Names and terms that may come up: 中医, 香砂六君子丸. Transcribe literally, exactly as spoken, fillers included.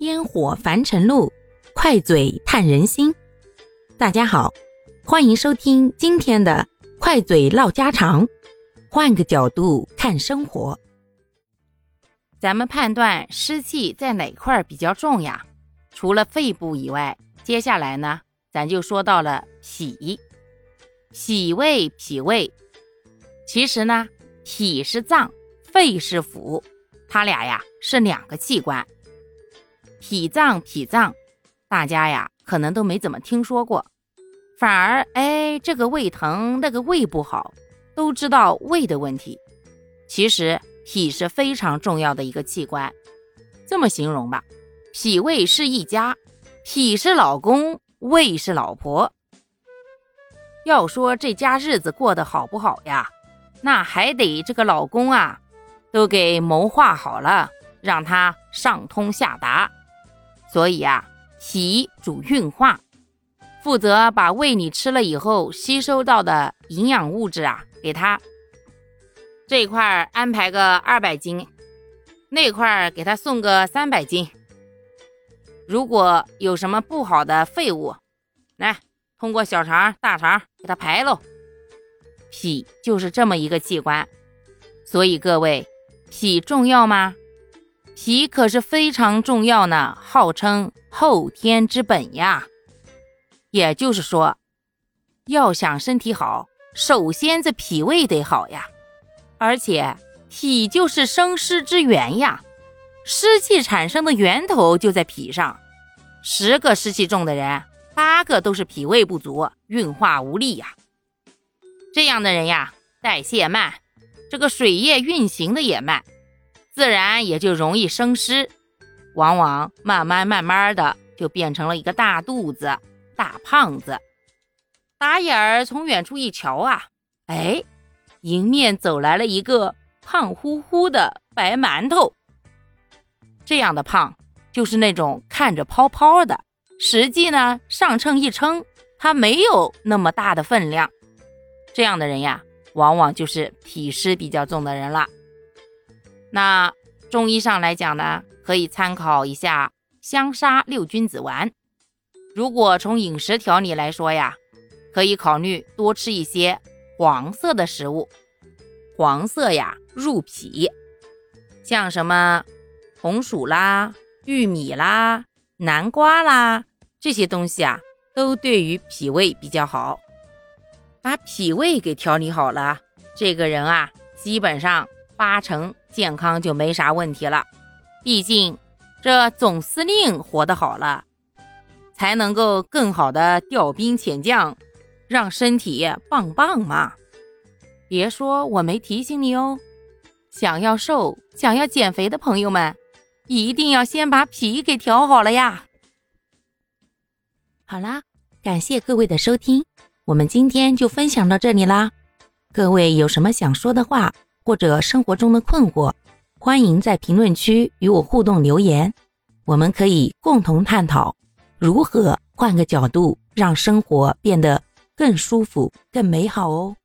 烟火凡尘路，快嘴探人心。大家好，欢迎收听今天的快嘴唠家常，换个角度看生活。咱们判断湿气在哪块比较重呀？除了肺部以外，接下来呢，咱就说到了脾。脾胃脾胃，其实呢，脾是脏，肺是腑，它俩呀是两个器官。脾脏脾脏，大家呀可能都没怎么听说过，反而哎这个胃疼那个胃不好，都知道胃的问题。其实脾是非常重要的一个器官，这么形容吧，脾胃是一家，脾是老公，胃是老婆。要说这家日子过得好不好呀，那还得这个老公啊都给谋划好了，让他上通下达。所以啊，脾主运化，负责把胃你吃了以后吸收到的营养物质啊，给它这块安排个二百斤，那块给它送个三百斤。如果有什么不好的废物，来通过小肠大肠给它排喽。脾就是这么一个器官，所以各位，脾重要吗？脾可是非常重要呢，号称后天之本呀。也就是说，要想身体好，首先这脾胃得好呀。而且脾就是生湿之源呀，湿气产生的源头就在脾上。十个湿气重的人，八个都是脾胃不足，运化无力呀。这样的人呀，代谢慢，这个水液运行的也慢，自然也就容易生湿，往往慢慢慢慢的就变成了一个大肚子大胖子。打眼儿从远处一瞧啊，哎，迎面走来了一个胖乎乎的白馒头。这样的胖就是那种看着泡泡的，实际呢上秤一称它没有那么大的分量。这样的人呀，往往就是脾湿比较重的人了。那中医上来讲呢，可以参考一下香砂六君子丸。如果从饮食调理来说呀，可以考虑多吃一些黄色的食物。黄色呀入脾，像什么红薯啦、玉米啦、南瓜啦，这些东西啊都对于脾胃比较好。把脾胃给调理好了，这个人啊基本上八成健康就没啥问题了。毕竟这总司令活得好了，才能够更好的调兵遣将，让身体棒棒嘛。别说我没提醒你哦，想要瘦想要减肥的朋友们，一定要先把脾给调好了呀。好啦，感谢各位的收听，我们今天就分享到这里啦。各位有什么想说的话或者生活中的困惑，欢迎在评论区与我互动留言，我们可以共同探讨如何换个角度让生活变得更舒服更美好哦。